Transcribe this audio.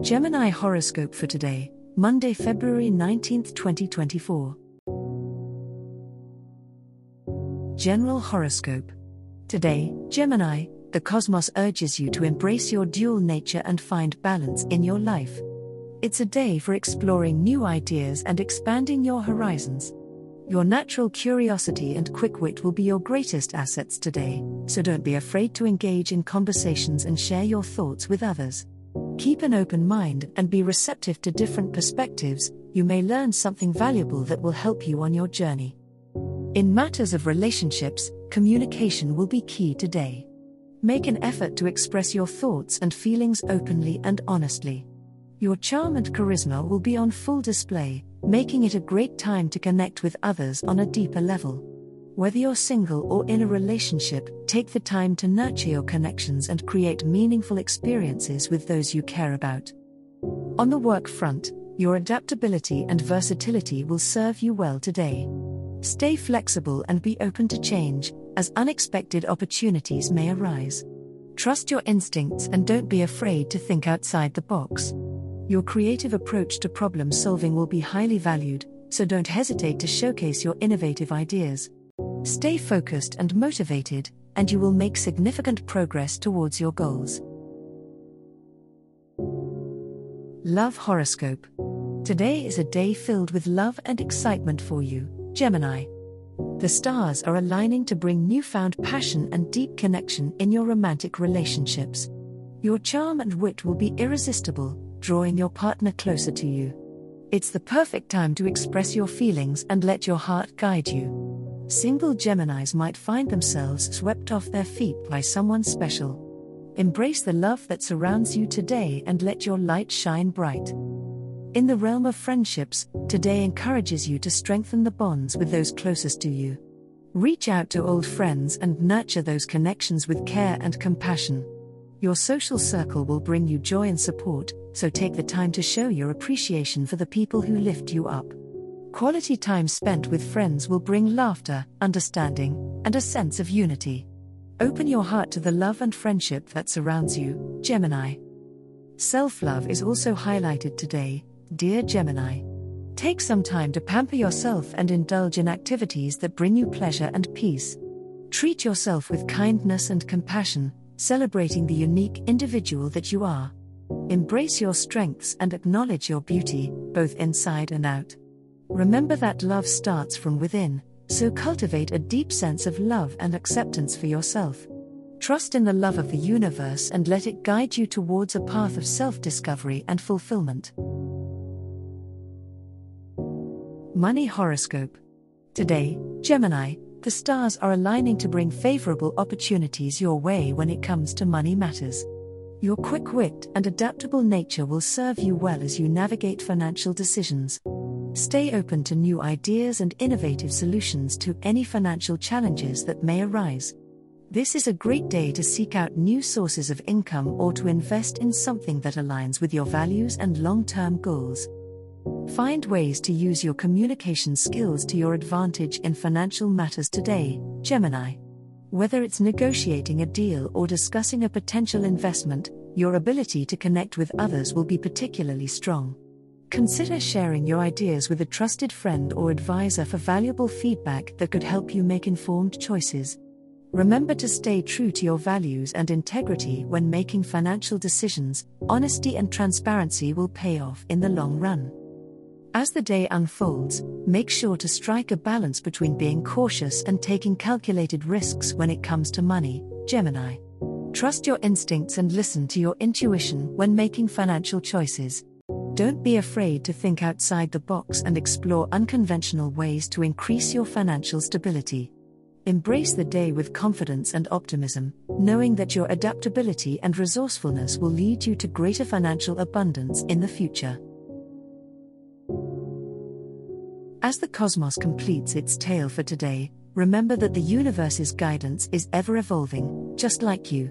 Gemini horoscope for today, Monday, February 19, 2024. General horoscope. Today, Gemini, the cosmos urges you to embrace your dual nature and find balance in your life. It's a day for exploring new ideas and expanding your horizons. Your natural curiosity and quick wit will be your greatest assets today, so don't be afraid to engage in conversations and share your thoughts with others. Keep an open mind and be receptive to different perspectives. You may learn something valuable that will help you on your journey. In matters of relationships, communication will be key today. Make an effort to express your thoughts and feelings openly and honestly. Your charm and charisma will be on full display, making it a great time to connect with others on a deeper level. Whether you're single or in a relationship, take the time to nurture your connections and create meaningful experiences with those you care about. On the work front, your adaptability and versatility will serve you well today. Stay flexible and be open to change, as unexpected opportunities may arise. Trust your instincts and don't be afraid to think outside the box. Your creative approach to problem solving will be highly valued, so don't hesitate to showcase your innovative ideas. Stay focused and motivated, and you will make significant progress towards your goals. Love horoscope. Today is a day filled with love and excitement for you, Gemini. The stars are aligning to bring newfound passion and deep connection in your romantic relationships. Your charm and wit will be irresistible, drawing your partner closer to you. It's the perfect time to express your feelings and let your heart guide you. Single Geminis might find themselves swept off their feet by someone special. Embrace the love that surrounds you today and let your light shine bright. In the realm of friendships, today encourages you to strengthen the bonds with those closest to you. Reach out to old friends and nurture those connections with care and compassion. Your social circle will bring you joy and support, so take the time to show your appreciation for the people who lift you up. Quality time spent with friends will bring laughter, understanding, and a sense of unity. Open your heart to the love and friendship that surrounds you, Gemini. Self-love is also highlighted today, dear Gemini. Take some time to pamper yourself and indulge in activities that bring you pleasure and peace. Treat yourself with kindness and compassion, celebrating the unique individual that you are. Embrace your strengths and acknowledge your beauty, both inside and out. Remember that love starts from within, so cultivate a deep sense of love and acceptance for yourself. Trust in the love of the universe and let it guide you towards a path of self-discovery and fulfillment. Money horoscope. Today, Gemini, the stars are aligning to bring favorable opportunities your way when it comes to money matters. Your quick wit and adaptable nature will serve you well as you navigate financial decisions. Stay open to new ideas and innovative solutions to any financial challenges that may arise. This is a great day to seek out new sources of income or to invest in something that aligns with your values and long-term goals. Find ways to use your communication skills to your advantage in financial matters today, Gemini. Whether it's negotiating a deal or discussing a potential investment, your ability to connect with others will be particularly strong. Consider sharing your ideas with a trusted friend or advisor for valuable feedback that could help you make informed choices. Remember to stay true to your values and integrity when making financial decisions. Honesty and transparency will pay off in the long run. As the day unfolds, make sure to strike a balance between being cautious and taking calculated risks when it comes to money, Gemini. Trust your instincts and listen to your intuition when making financial choices. Don't be afraid to think outside the box and explore unconventional ways to increase your financial stability. Embrace the day with confidence and optimism, knowing that your adaptability and resourcefulness will lead you to greater financial abundance in the future. As the cosmos completes its tale for today, remember that the universe's guidance is ever-evolving, just like you.